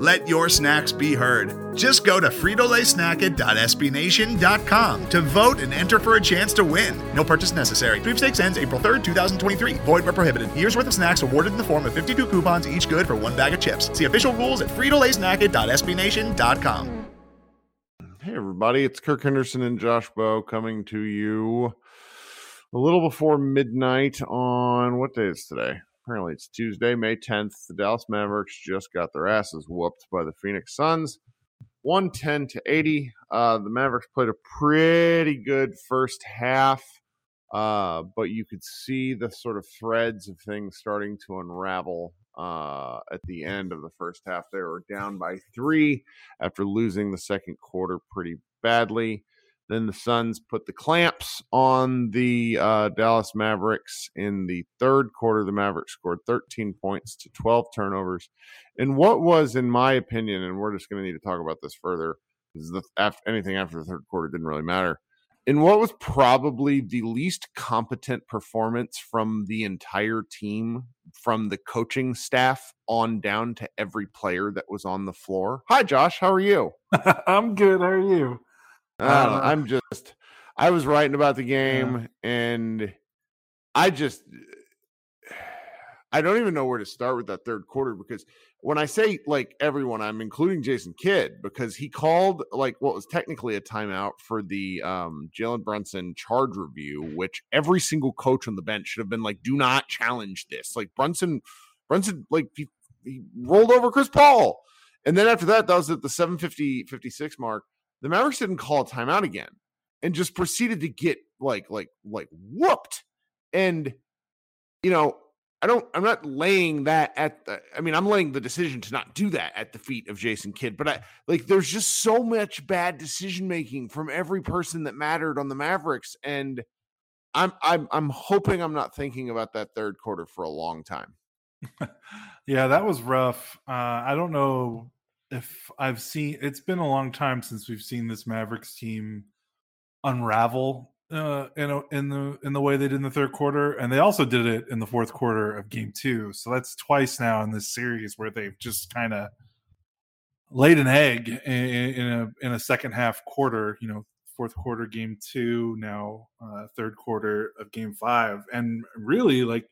Let your snacks be heard. Just go to fritolaysnacket.sbnation.com to vote and enter for a chance to win. No purchase necessary. Sweepstakes ends April 3rd, 2023. Void where prohibited. Year's worth of snacks awarded in the form of 52 coupons, each good for one bag of chips. See official rules at fritolaysnacket.sbnation.com. Hey everybody, it's Kirk Henderson and Josh Bowe coming to you a little before midnight on, what day is today? Apparently it's Tuesday, May 10th. The Dallas Mavericks just got their asses whooped by the Phoenix Suns, 110-80. The Mavericks played a pretty good first half, but you could see the sort of threads of things starting to unravel at the end of the first half. They were down by 3 after losing the second quarter pretty badly. Then the Suns put the clamps on the Dallas Mavericks in the third quarter. The Mavericks scored 13 points to 12 turnovers. And what was, in my opinion, and we're just going to need to talk about this further, because anything after the third quarter didn't really matter, in what was probably the least competent performance from the entire team, from the coaching staff on down to every player that was on the floor. Hi, Josh. How are you? I'm good. How are you? I was writing about the game, and I don't even know where to start with that third quarter, because when I say like everyone, I'm including Jason Kidd, because he called like what was technically a timeout for the Jalen Brunson charge review, which every single coach on the bench should have been like, do not challenge this. Like Brunson, like he rolled over Chris Paul. And then after that was at the 7:56 mark. The Mavericks didn't call a timeout again and just proceeded to get like whooped. And, you know, I'm laying the decision to not do that at the feet of Jason Kidd, but there's just so much bad decision-making from every person that mattered on the Mavericks. And I'm hoping I'm not thinking about that third quarter for a long time. Yeah, that was rough. I don't know if I've seen, it's been a long time since we've seen this Mavericks team unravel in the way they did in the third quarter, and they also did it in the fourth quarter of game 2. So that's twice now in this series where they've just kind of laid an egg in a second half quarter. You know, fourth quarter game 2, now third quarter of game 5, and really like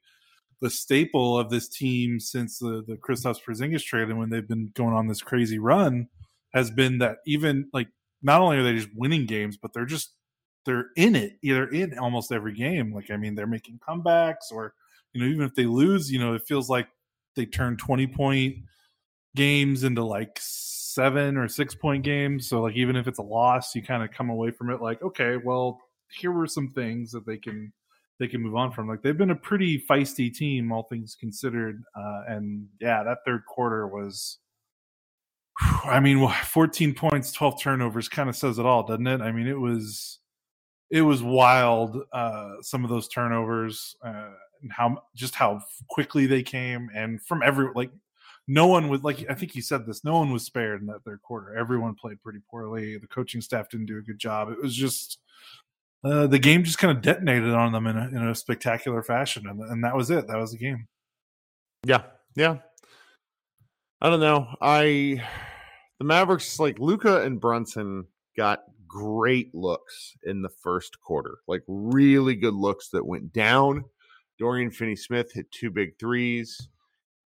the staple of this team since the Kristaps Porzingis trade and when they've been going on this crazy run has been that even like not only are they just winning games, but they're in it. They're in almost every game. Like, I mean, they're making comebacks, or, you know, even if they lose, you know, it feels like they turn 20-point games into like 7 or 6-point games. So like even if it's a loss, you kind of come away from it like, okay, well, here were some things that they can move on from. Like, they've been a pretty feisty team, all things considered. And yeah, that third quarter was, 14 points, 12 turnovers kind of says it all, doesn't it? I mean, it was it was wild. Some of those turnovers and how quickly they came, and from every no one was I think he said this. No one was spared in that third quarter. Everyone played pretty poorly. The coaching staff didn't do a good job. It was just the game just kind of detonated on them in a spectacular fashion, and that was it. That was the game. Yeah. I don't know. The Mavericks, Luka and Brunson got great looks in the first quarter, really good looks that went down. Dorian Finney-Smith hit two big threes,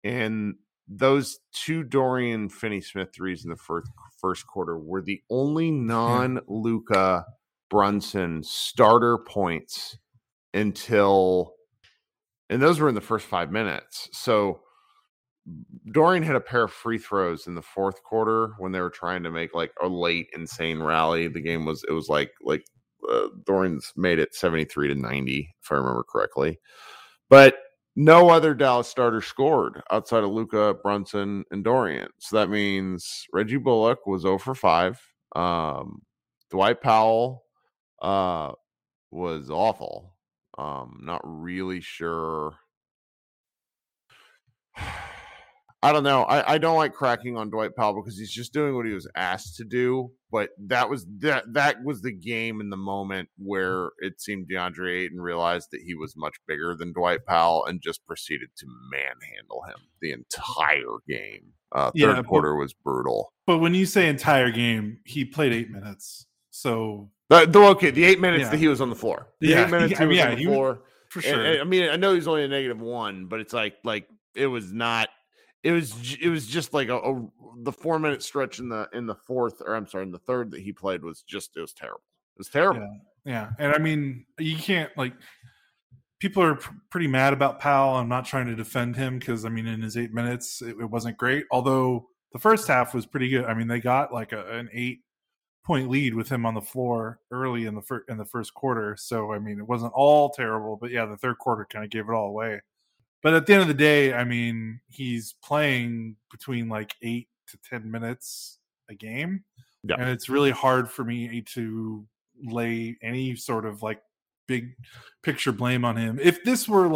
and those two Dorian Finney-Smith threes in the first quarter were the only non-Luka Brunson starter points and those were in the first 5 minutes. So Dorian had a pair of free throws in the fourth quarter when they were trying to make a late insane rally. The game was Dorian's made it 73-90, if I remember correctly, but no other Dallas starter scored outside of Luka, Brunson, and Dorian. So that means Reggie Bullock was 0 for 5. Dwight Powell was awful. Not really sure. I don't know. I don't like cracking on Dwight Powell because he's just doing what he was asked to do. But that was the game and the moment where it seemed DeAndre Ayton realized that he was much bigger than Dwight Powell and just proceeded to manhandle him the entire game. Third quarter was brutal. But when you say entire game, he played 8 minutes. So the 8 minutes that he was on the floor. The 8 minutes he was on the floor. For sure. And, I mean, I know he's only a -1, but it's it was not. It was just the 4 minute stretch in the fourth, or I'm sorry, in the third that he played was terrible. It was terrible. Yeah. And I mean, you can't people are pretty mad about Powell. I'm not trying to defend him because in his 8 minutes, it wasn't great. Although the first half was pretty good. I mean, they got an 8 point lead with him on the floor early in the first quarter. So it wasn't all terrible, but the third quarter kind of gave it all away. But at the end of the day, he's playing between 8 to 10 minutes a game. Yeah. And it's really hard for me to lay any sort of big picture blame on him. If this were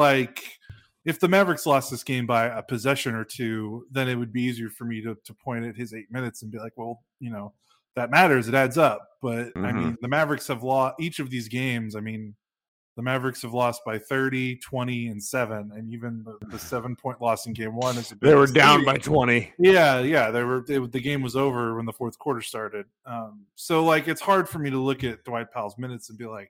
if the Mavericks lost this game by a possession or two, then it would be easier for me to point at his 8 minutes and be that matters. It adds up. But the Mavericks have lost each of these games. The Mavericks have lost by 30, 20, and 7, and even the 7-point loss in Game 1 is a big. They were down by 20. Yeah, the game was over when the fourth quarter started. So it's hard for me to look at Dwight Powell's minutes and be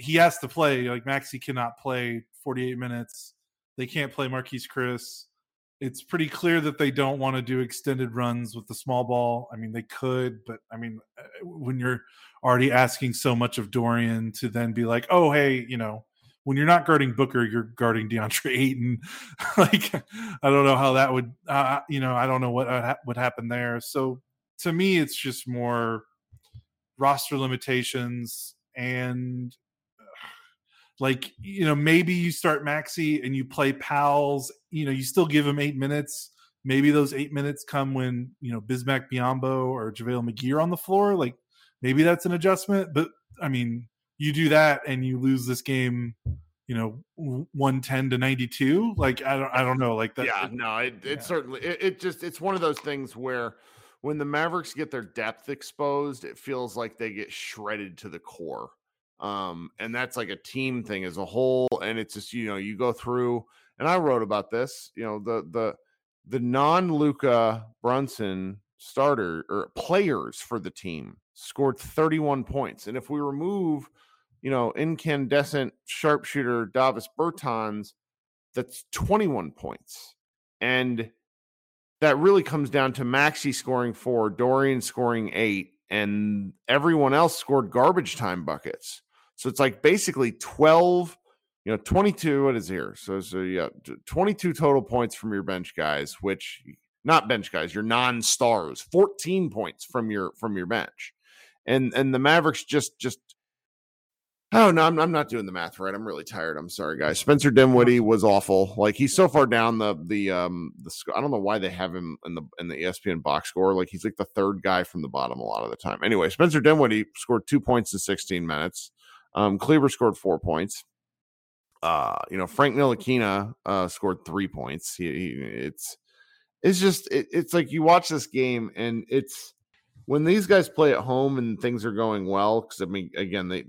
he has to play. Maxi cannot play 48 minutes. They can't play Marquise Chris. It's pretty clear that they don't want to do extended runs with the small ball. They could, but when you're already asking so much of Dorian to then be oh, hey, when you're not guarding Booker, you're guarding DeAndre Ayton. I don't know how that would, I don't know what would happen there. So to me, it's just more roster limitations and maybe you start Maxi and you play Powell's, you still give him 8 minutes. Maybe those 8 minutes come when, Bismack Biyombo or JaVale McGee are on the floor. Maybe that's an adjustment. But, you do that and you lose this game, 110-92. I don't know. That. Yeah, no, it certainly, it's one of those things where when the Mavericks get their depth exposed, it feels like they get shredded to the core. And that's a team thing as a whole. And it's just, you go through, and I wrote about this, the non-Luka Brunson starter or players for the team scored 31 points. And if we remove, incandescent sharpshooter Davis Bertans, that's 21 points. And that really comes down to Maxi scoring 4, Dorian scoring 8, and everyone else scored garbage time buckets. So it's basically 12, 22, what is here? So 22 total points from your bench guys, which not bench guys, your non-stars, 14 points from your bench. And the Mavericks just Oh, no, I'm not doing the math right. I'm really tired. I'm sorry, guys. Spencer Dinwiddie was awful. Like, he's so far down the I don't know why they have him in the ESPN box score. Like, he's like the third guy from the bottom a lot of the time. Anyway, Spencer Dinwiddie scored 2 points in 16 minutes. Kleber scored 4 points. Frank Nilikina scored 3 points. It's like you watch this game and it's when these guys play at home and things are going well, because I mean, again, they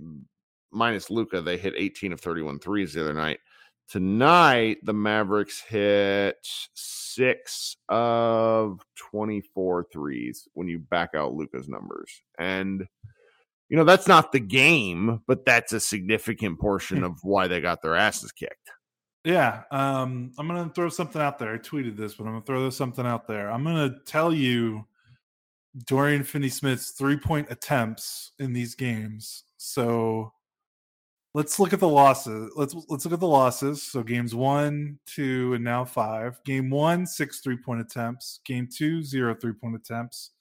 minus Luka, they hit 18 of 31 threes the other night. Tonight, the Mavericks hit 6 of 24 threes when you back out Luka's numbers. And, you know, that's not the game, but that's a significant portion of why they got their asses kicked. Yeah. I'm going to throw something out there. I tweeted this, but I'm going to throw something out there. I'm going to tell you Dorian Finney-Smith's three-point attempts in these games. So let's look at the losses. Let's look at the losses. So games 1, 2, and now 5. Game 1, 6 3-point attempts. Game 2, 0 3-point attempts.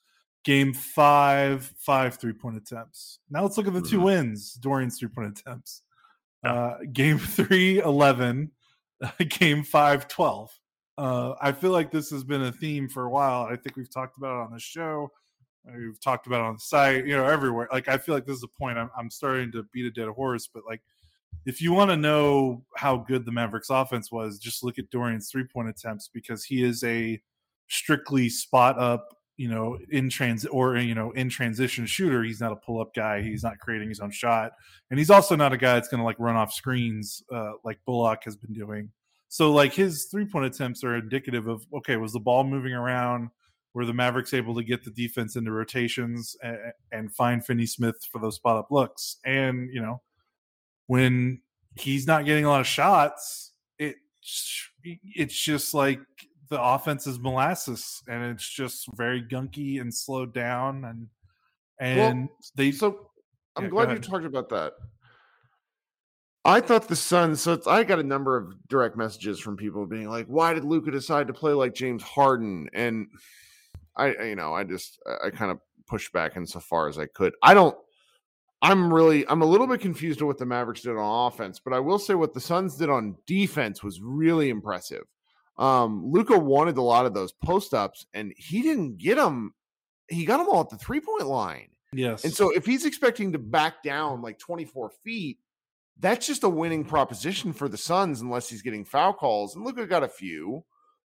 Game 5, 3-point attempts. Now let's look at the two wins, Dorian's three-point attempts. Game 3, 11. Game 5, 12. I feel like this has been a theme for a while. I think we've talked about it on the show. We've talked about it on the site, you know, everywhere. Like, I feel like this is a point I'm starting to beat a dead horse, but like, if you want to know how good the Mavericks offense was, just look at Dorian's three-point attempts, because he is a strictly spot up, you know, in transition shooter. He's not a pull-up guy. He's not creating his own shot. And he's also not a guy that's going to like run off screens like Bullock has been doing. So like his three-point attempts are indicative of, okay, was the ball moving around? Were the Mavericks able to get the defense into rotations and find Finney-Smith for those spot-up looks? And, you know, when he's not getting a lot of shots, it's just like the offense is molasses, and it's just very gunky and slowed down. I'm glad you talked about that. I thought the Suns, I got a number of direct messages from people being like, why did Luka decide to play like James Harden? And I kind of pushed back insofar as I could. I'm a little bit confused with what the Mavericks did on offense, but I will say what the Suns did on defense was really impressive. Luka wanted a lot of those post-ups, and he didn't get them. He got them all at the three-point line. Yes. And so if he's expecting to back down like 24 feet, that's just a winning proposition for the Suns unless he's getting foul calls. And Luka got a few.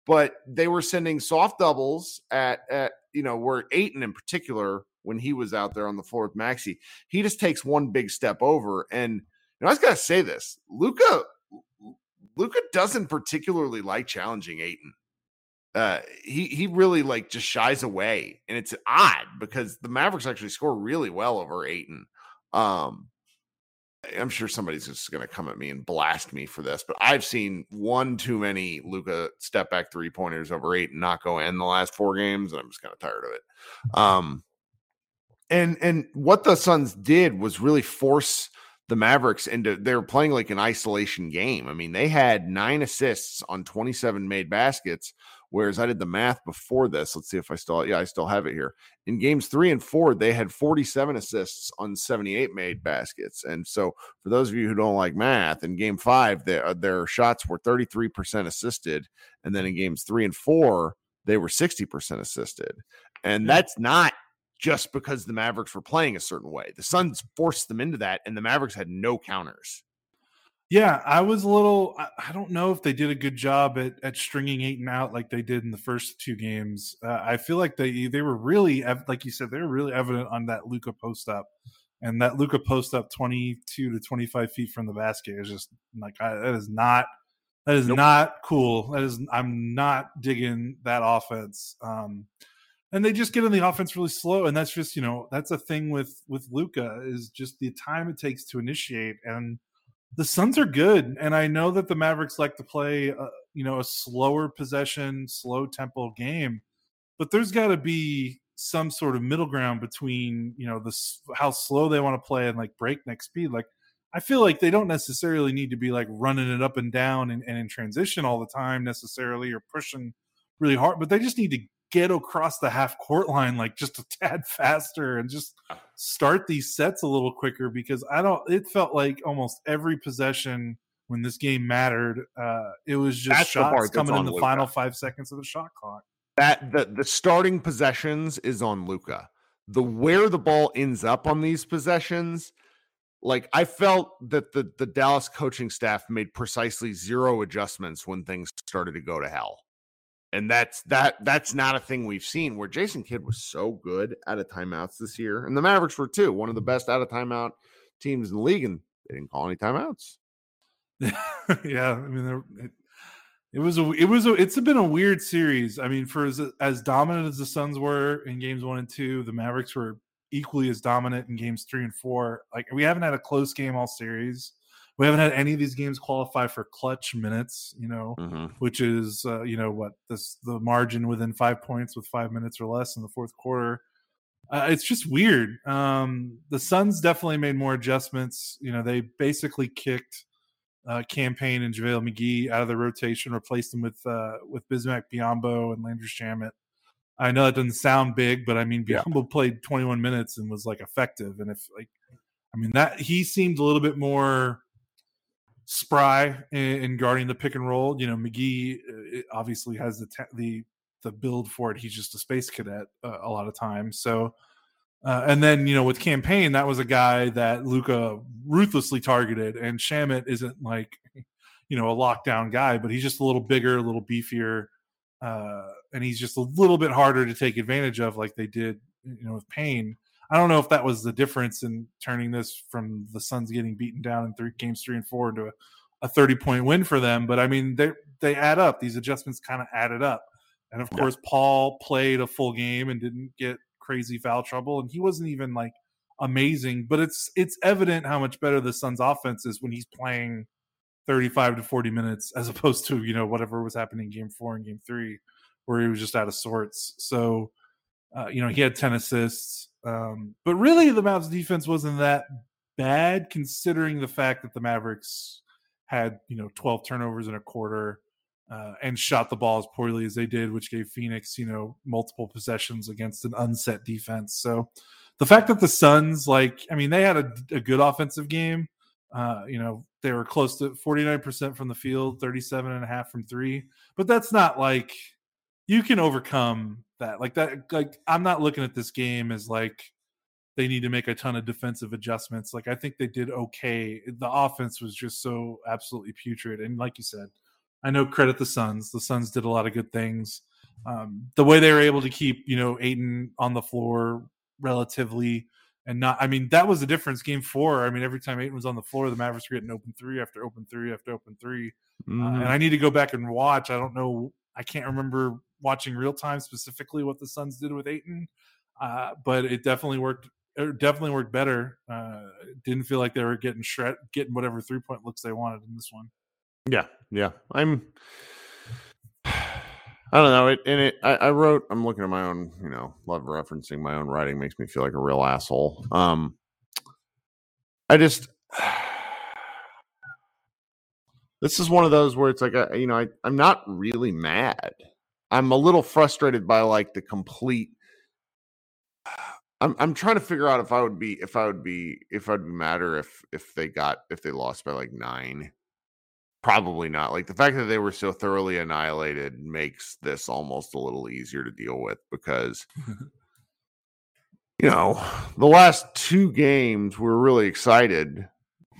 But they were sending soft doubles at where Ayton in particular, when he was out there on the floor with Maxi, he just takes one big step over. And I just got to say this, Luka doesn't particularly like challenging Ayton. He really like just shies away, and it's odd because the Mavericks actually score really well over Ayton. I'm sure somebody's just going to come at me and blast me for this, but I've seen one too many Luka step back three-pointers over 8 and not go in the last 4 games, and I'm just kind of tired of it. And what the Suns did was really force the Mavericks into, they were playing like an isolation game. I mean, they had 9 assists on 27 made baskets, whereas I did the math before this. Let's see if I still have it here. In games 3 and 4, they had 47 assists on 78 made baskets. And so for those of you who don't like math, in game 5, their shots were 33% assisted. And then in games 3 and 4, they were 60% assisted. And that's not just because the Mavericks were playing a certain way. The Suns forced them into that, and the Mavericks had no counters. Yeah, I was a little, I don't know if they did a good job at stringing Ayton out like they did in the first 2 games. I feel like they were really, like you said, they were really evident on that Luka post-up. And that Luka post-up 22 to 25 feet from the basket is just like, that is not cool. I'm not digging that offense. And they just get in the offense really slow. And that's just, that's a thing with Luka, is just the time it takes to initiate. And the Suns are good, and I know that the Mavericks like to play, a slower possession, slow tempo game, but there's got to be some sort of middle ground between, how slow they want to play and like breakneck speed. Like, I feel like they don't necessarily need to be like running it up and down and in transition all the time necessarily, or pushing really hard, but they just need to get across the half court line like just a tad faster and just start these sets a little quicker, because it felt like almost every possession when this game mattered, it was just shots coming in the final 5 seconds of the shot clock. The starting possessions is on Luka. Where the ball ends up on these possessions, like, I felt that the Dallas coaching staff made precisely zero adjustments when things started to go to hell. And that's not a thing we've seen, where Jason Kidd was so good out of timeouts this year. And the Mavericks were too, one of the best out of timeout teams in the league, and they didn't call any timeouts. Yeah, I mean, it's been a weird series. I mean, for as dominant as the Suns were in games 1 and 2, the Mavericks were equally as dominant in games 3 and 4. Like, we haven't had a close game all series. We haven't had any of these games qualify for clutch minutes, which is, the margin within 5 points with 5 minutes or less in the fourth quarter. It's just weird. The Suns definitely made more adjustments. They basically kicked Cam Payne and JaVale McGee out of the rotation, replaced them with Bismack Biyombo and Landry Shamet. I know that doesn't sound big, but I mean, Biyombo played 21 minutes and was effective. And he seemed a little bit more spry in guarding the pick and roll. McGee obviously has the build for it. He's just a space cadet a lot of times. So, and then, with Cam Payne, that was a guy that Luka ruthlessly targeted, and Shamet isn't a lockdown guy, but he's just a little bigger, a little beefier. And he's just a little bit harder to take advantage of, like they did, with Payne. I don't know if that was the difference in turning this from the Suns getting beaten down in games 3 and 4 into a 30-point win for them. But I mean, they add up. These adjustments kind of added up. And of course, Paul played a full game and didn't get crazy foul trouble. And he wasn't even amazing, but it's evident how much better the Suns offense is when he's playing 35 to 40 minutes, as opposed to, whatever was happening in game 4 and game 3, where he was just out of sorts. So, he had 10 assists. But really, the Mavs defense wasn't that bad, considering the fact that the Mavericks had 12 turnovers in a quarter and shot the ball as poorly as they did, which gave Phoenix multiple possessions against an unset defense. So the fact that the Suns, they had a good offensive game. They were close to 49% from the field, 37.5% from three, but that's not you can overcome that. I'm not looking at this game as they need to make a ton of defensive adjustments. I think they did okay. The offense was just so absolutely putrid. And like you said, I know, credit the Suns. The Suns did a lot of good things. The way they were able to keep, Ayton on the floor relatively and not, I mean, that was the difference. Game 4, I mean, every time Ayton was on the floor, the Mavericks were getting open three after open three after open three. And I need to go back and watch. I don't know. I can't remember watching real time specifically what the Suns did with Ayton, but it definitely worked. It definitely worked better. Didn't feel like they were getting whatever 3-point looks they wanted in this one. Yeah. I don't know. I'm looking at my own. Love referencing my own writing, makes me feel like a real asshole. This is one of those where it's I'm not really mad. I'm a little frustrated by the complete. I'm trying to figure out if I'd be mad, or if they lost by 9. Probably not. The fact that they were so thoroughly annihilated makes this almost a little easier to deal with, because the last 2 games we were really excited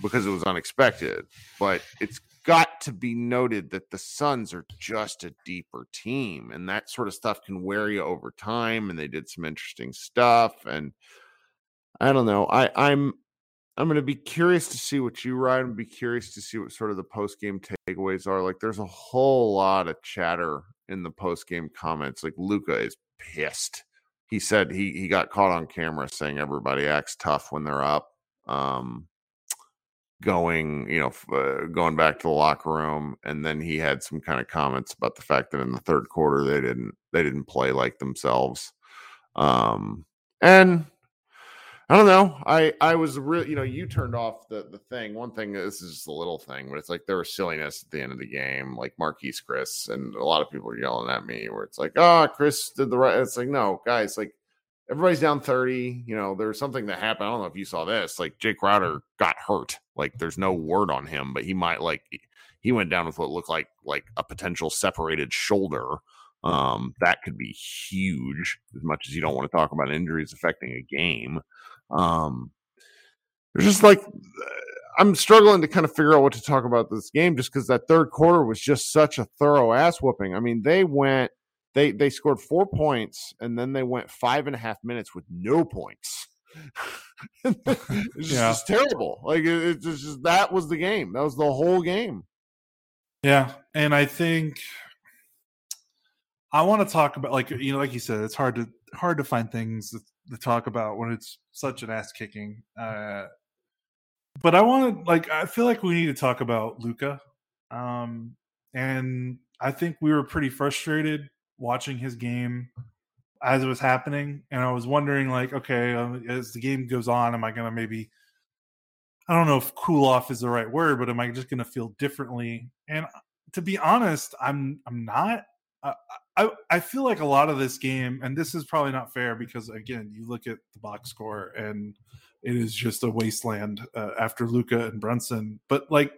because it was unexpected, but it's got to be noted that the Suns are just a deeper team, and that sort of stuff can wear you over time. And they did some interesting stuff, and I don't know. I'm going to be curious to see what you write, and be curious to see what sort of the post-game takeaways are. There's a whole lot of chatter in the post-game comments. Luka is pissed. He said he got caught on camera saying everybody acts tough when they're up. Going back to the locker room, and then he had some kind of comments about the fact that in the third quarter they didn't play like themselves. And I don't know. I was really, you turned off the thing. One thing, this is just a little thing, but it's there was silliness at the end of the game, like Marquise Chris, and a lot of people are yelling at me where it's oh, Chris did the right. It's no, guys, everybody's down 30. You know, there's something that happened. I don't know if you saw this. Like, Jake Rowder got hurt. Like, there's no word on him, but he might, like, he went down with what looked like a potential separated shoulder. That could be huge, as much as you don't want to talk about injuries affecting a game. There's just, like, I'm struggling to kind of figure out what to talk about this game, just because that third quarter was just such a thorough ass whooping. I mean, they scored 4 points, and then they went 5.5 minutes with no points. It's just terrible. Like, it's just, that was the game. That was the whole game. Yeah, and I think I want to talk about, like, you know, like you said, it's hard to find things to talk about when it's such an ass kicking. But I want to, like, I feel like we need to talk about Luka. And I think we were pretty frustrated watching his game as it was happening. And I was wondering, like, okay, as the game goes on, am I going to maybe, I don't know if cool off is the right word, but am I just going to feel differently? And to be honest, I'm not. I feel like a lot of this game, and this is probably not fair because, again, you look at the box score and it is just a wasteland after Luka and Brunson. But, like,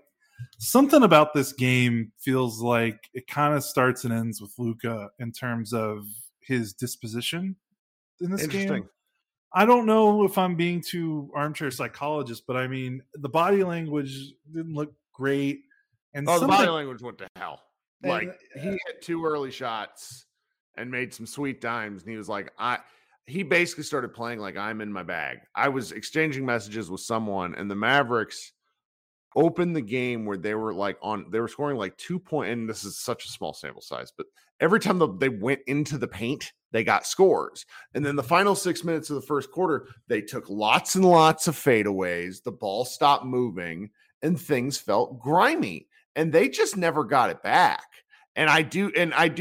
something about this game feels like it kind of starts and ends with Luka in terms of his disposition in this game. I don't know if I'm being too armchair psychologist, but, I mean, the body language didn't look great. And the body language went to hell. Like, he hit two early shots and made some sweet dimes, and he was like, he basically started playing like, I'm in my bag. I was exchanging messages with someone, and the Mavericks opened the game where they were like they were scoring like 2 points, and this is such a small sample size, but every time they went into the paint, they got scores. And then the final 6 minutes of the first quarter, they took lots and lots of fadeaways, the ball stopped moving, and things felt grimy. And they just never got it back. And I do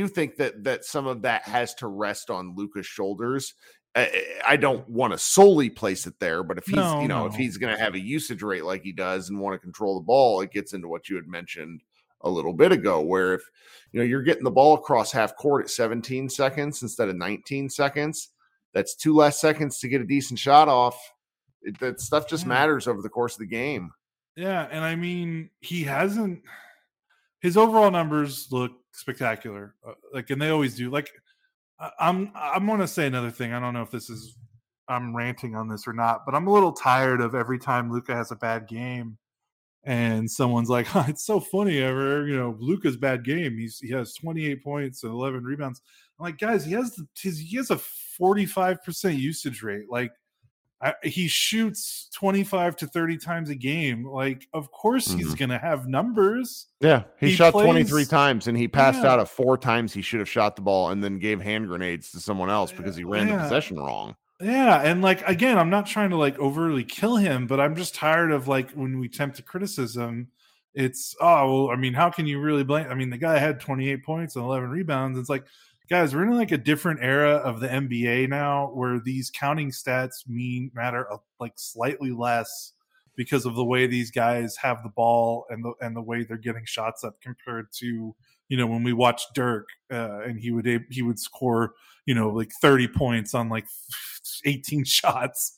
think that some of that has to rest on Luka's shoulders. I don't want to solely place it there, but if he's, if he's going to have a usage rate like he does and want to control the ball, it gets into what you had mentioned a little bit ago, where if, you know, you're getting the ball across half court at 17 seconds instead of 19 seconds, that's 2 less seconds to get a decent shot off. That stuff just matters over the course of the game. Yeah, and I mean, he hasn't – his overall numbers look spectacular. Like, and they always do. Like, I'm going to say another thing. I don't know if this is – I'm ranting on this or not, but I'm a little tired of every time Luka has a bad game and someone's like, oh, it's so funny, ever, you know, Luka's bad game. He has 28 points and 11 rebounds. I'm like, guys, he has a 45% usage rate. Like, he shoots 25 to 30 times a game. Like, of course he's going to have numbers. Yeah, he shot 23 times, and he passed out of 4 times he should have shot the ball, and then gave hand grenades to someone else because he ran the possession wrong. Yeah, and, like, again, I'm not trying to, like, overly kill him, but I'm just tired of, like, when we tempt a criticism, it's, oh, well, I mean, how can you really blame? I mean, the guy had 28 points and 11 rebounds. It's like, guys, we're in, like, a different era of the NBA now where these counting stats matter, like, slightly less because of the way these guys have the ball and the way they're getting shots up compared to, you know, when we watched Dirk and he would score, you know, like 30 points on like 18 shots.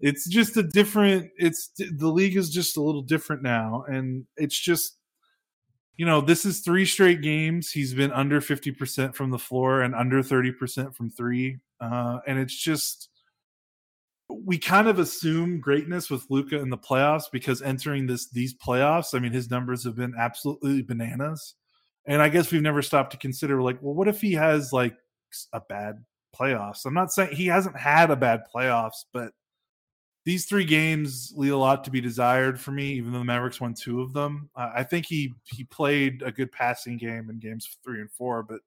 It's just a different, the league is just a little different now. And it's just, you know, this is 3 straight games. He's been under 50% from the floor and under 30% from three. And it's just, we kind of assume greatness with Luka in the playoffs because entering these playoffs, I mean, his numbers have been absolutely bananas. And I guess we've never stopped to consider, like, well, what if he has, like, a bad playoffs? I'm not saying he hasn't had a bad playoffs, but these 3 games leave a lot to be desired for me, even though the Mavericks won 2 of them. I think he played a good passing game in games 3 and 4, but,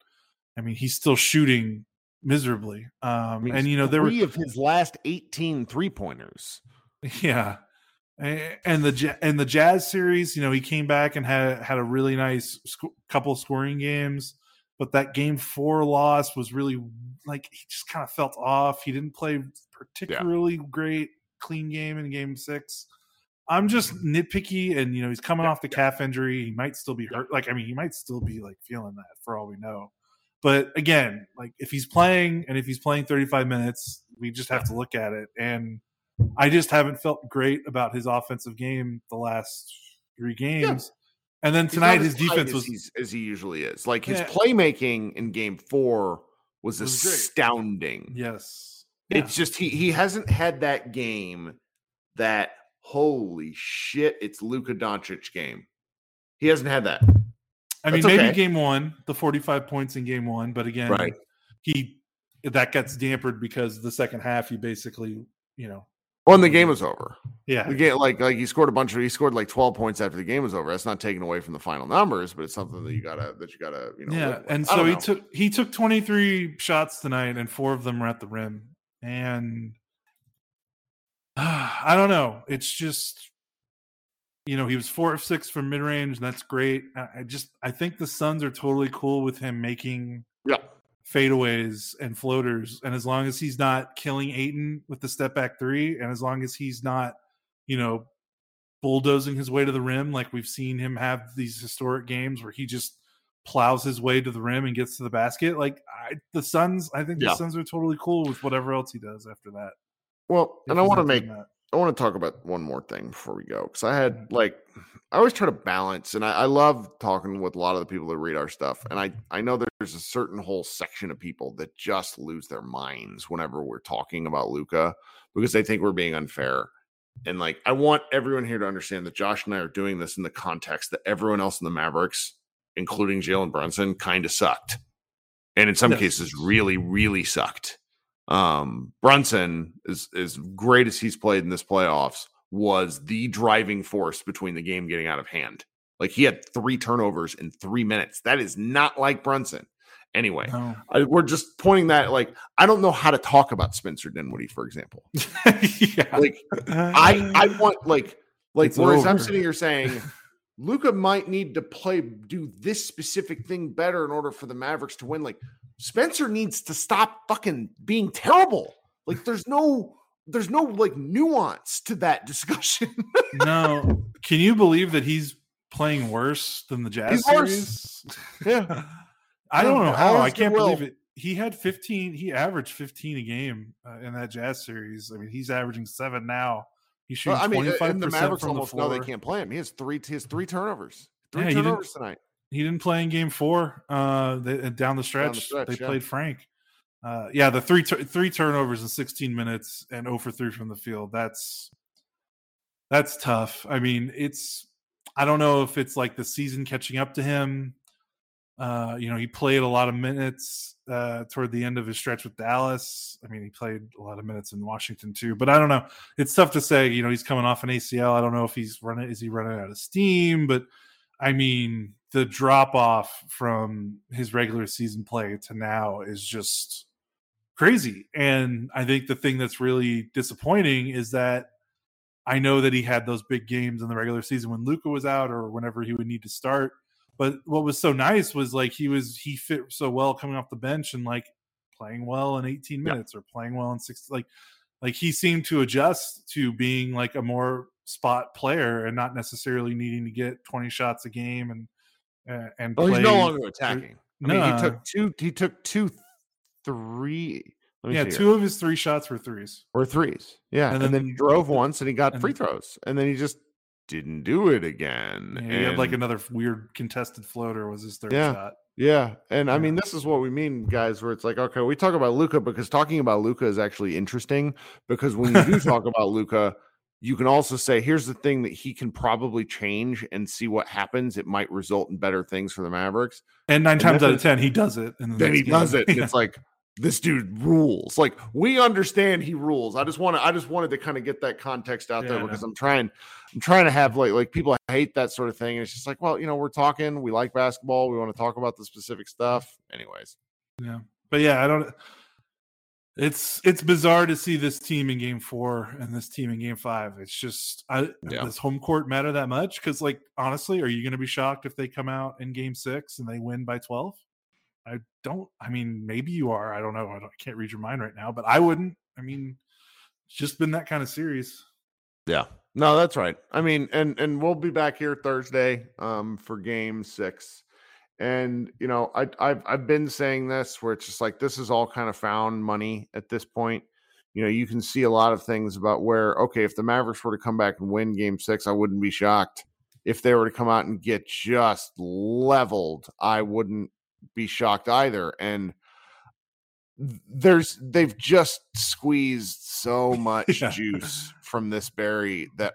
I mean, he's still shooting miserably. And, you know, there were 3 of his last 18 three-pointers. Yeah. And the Jazz series, you know, he came back and had a really nice couple scoring games, but that game 4 loss was really, like, he just kind of felt off. He didn't play particularly great. Clean game in game 6. I'm just nitpicky, and, you know, he's coming off the calf injury. He might still be hurt. Like, I mean, he might still be, like, feeling that for all we know. But again, like, if he's playing 35 minutes, We just have to look at it. And I just haven't felt great about his offensive game the last three games. Yeah. And then tonight his defense was as he usually is. Like his playmaking in game four was astounding. Great. Yes. It's just he hasn't had that game that holy shit, it's Luka Doncic game. He hasn't had that. I mean, maybe game one, the 45 points in game one, but again, that gets dampered because the second half he basically, when the game was over. Yeah. The game, like he scored like 12 points after the game was over. That's not taken away from the final numbers, but it's something that you gotta live with. And so he took 23 shots tonight and four of them were at the rim. And I don't know. It's just, he was 4 of 6 from mid range, and that's great. I think the Suns are totally cool with him making fadeaways and floaters, and as long as he's not killing Ayton with the step back three, and as long as he's not, bulldozing his way to the rim like we've seen him have these historic games where he just plows his way to the rim and gets to the basket. Like the Suns are totally cool with whatever else he does after that. Well, and I want to talk about one more thing before we go, because I always try to balance, and I love talking with a lot of the people that read our stuff, and I know there's a certain whole section of people that just lose their minds whenever we're talking about Luka because they think we're being unfair. And I want everyone here to understand that Josh and I are doing this in the context that everyone else in the Mavericks, including Jalen Brunson, kind of sucked, and in some cases really, really sucked. Brunson, is as great as he's played in this playoffs, was the driving force between the game getting out of hand. Like he had 3 turnovers in 3 minutes. That is not like Brunson. Anyway, no. We're just pointing that I don't know how to talk about Spencer Dinwiddie, for example. I want whereas I'm sitting here saying Luka might need to do this specific thing better in order for the Mavericks to win. Spencer needs to stop fucking being terrible. There's no nuance to that discussion. No. Can you believe that he's playing worse than the Jazz series? Yeah. I don't know how. I can't believe it. He averaged 15 a game in that Jazz series. I mean, he's averaging 7 now. He shoots 25% the Mavericks from almost the floor. No, they can't play him. He has 3 turnovers. 3 turnovers tonight. He didn't play in game 4 down the stretch. They played Frank. The 3 turnovers in 16 minutes and 0 for 3 from the field. That's tough. I mean, I don't know if it's the season catching up to him. He played a lot of minutes toward the end of his stretch with Dallas. I mean, he played a lot of minutes in Washington too, but I don't know. It's tough to say, he's coming off an ACL. I don't know if is he running out of steam, but I mean, the drop-off from his regular season play to now is just crazy. And I think the thing that's really disappointing is that I know that he had those big games in the regular season when Luka was out or whenever he would need to start. But what was so nice was he fit so well coming off the bench and playing well in 18 minutes or playing well in 60. Like he seemed to adjust to being a more spot player and not necessarily needing to get 20 shots a game and well, he's no longer attacking. I mean, he took 3. Yeah, 2 of his 3 shots were threes. Yeah, and then he drove once and he got free throws, and then he just didn't do it again. Yeah, and he had another weird contested floater was his third shot. Yeah, and I mean, this is what we mean, guys, where it's okay, we talk about Luka because talking about Luka is actually interesting, because when you do talk about Luka, you can also say, here's the thing that he can probably change and see what happens. It might result in better things for the Mavericks. And 9 times out of 10, he does it. Then he does it. And it's this dude rules. We understand he rules. I just wanted to kind of get that context out there, because I'm trying to have people hate that sort of thing. And it's just we're talking, we like basketball. We want to talk about the specific stuff anyways. Yeah. But yeah, It's bizarre to see this team in game 4 and this team in game 5. It's just does home court matter that much? Because honestly, are you going to be shocked if they come out in game 6 and they win by 12? Maybe you are. I don't know. I can't read your mind right now, but I wouldn't. I mean, it's just been that kind of series. Yeah. No, that's right. I mean, and we'll be back here Thursday for game 6. And I've been saying this, where it's just this is all kind of found money at this point. you know, you can see a lot of things about where, okay, if the Mavericks were to come back and win game six, I wouldn't be shocked. If they were to come out and get just leveled, I wouldn't be shocked either. And they've just squeezed so much juice from this berry that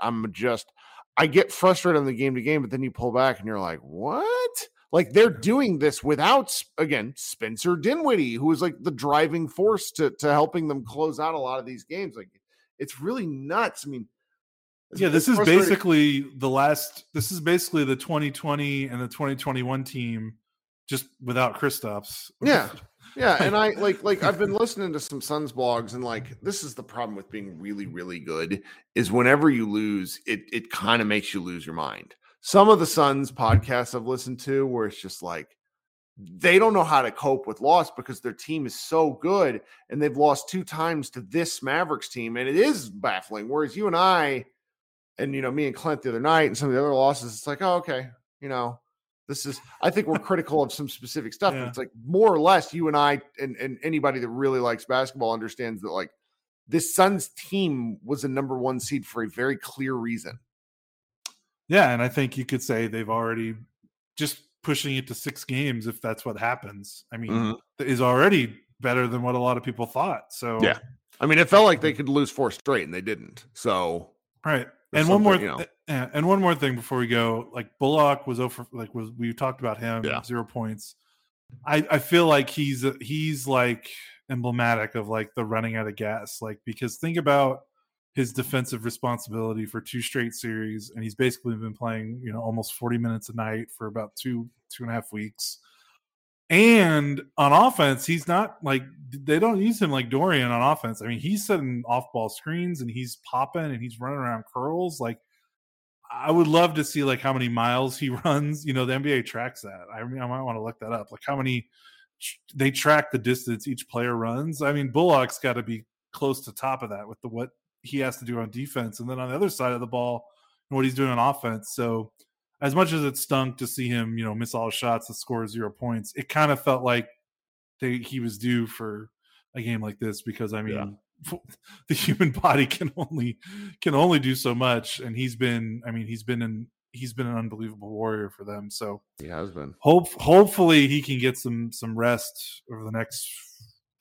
I get frustrated on the game to game, but then you pull back and you're like, what? Like, they're doing this without, again, Spencer Dinwiddie, who is like the driving force to helping them close out a lot of these games. Like, it's really nuts. I mean, yeah, this is basically the 2020 and the 2021 team just without Kristaps. Yeah. Yeah. And I like I've been listening to some Suns blogs, and like, this is the problem with being really, really good is whenever you lose, it kind of makes you lose your mind. Some of the Suns podcasts I've listened to where it's just like they don't know how to cope with loss because their team is so good and they've lost two times to this Mavericks team, and it is baffling. Whereas you and I, and, you know, me and Clint the other night and some of the other losses, it's like, oh, okay, you know, I think we're critical of some specific stuff. Yeah. It's like more or less you and I and anybody that really likes basketball understands that like this Suns team was a number one seed for a very clear reason. Yeah, and I think you could say they've already just pushing it to 6 games, if that's what happens. I mean, is already better than what a lot of people thought. So yeah, I mean, it felt like they could lose 4 straight, and they didn't. So right, and one more thing before we go, like Bullock was over. Like we talked about him, 0 points. I feel like he's like emblematic of like the running out of gas, like because think about his defensive responsibility for 2 straight series. And he's basically been playing, you know, almost 40 minutes a night for about two and a half weeks. And on offense, he's not like, they don't use him like Dorian on offense. I mean, he's setting off ball screens and he's popping and he's running around curls. Like, I would love to see like how many miles he runs. You know, the NBA tracks that. I mean, I might want to look that up. Like how many they track the distance each player runs. I mean, Bullock's got to be close to top of that with what he has to do on defense, and then on the other side of the ball and what he's doing on offense. So as much as it stunk to see him, you know, miss all shots and score 0 points, it kind of felt like he was due for a game like this, because I mean, the human body can only do so much. And he's been an unbelievable warrior for them. So he has been. Hopefully he can get some rest over the next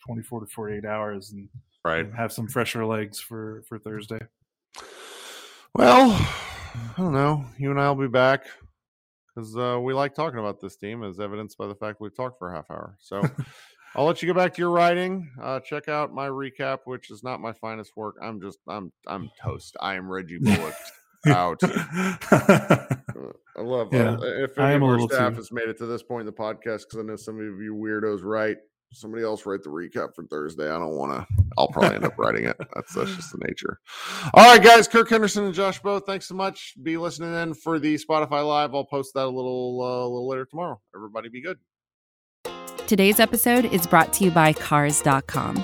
24 to 48 hours and, right, have some fresher legs for Thursday. Well, I don't know. You and I will be back because we like talking about this team, as evidenced by the fact we've talked for a half hour. So I'll let you get back to your writing. Check out my recap, which is not my finest work. I'm toast. I am Reggie Bullock out. I love it. Yeah, if any of our staff has made it to this point in the podcast, because I know some of you weirdos write. Somebody else write the recap for Thursday. I don't want to. I'll probably end up writing it. That's just the nature. All right, guys. Kirk Henderson and Josh Bowe, thanks so much. Be listening in for the Spotify Live. I'll post that a little later tomorrow. Everybody be good. Today's episode is brought to you by Cars.com.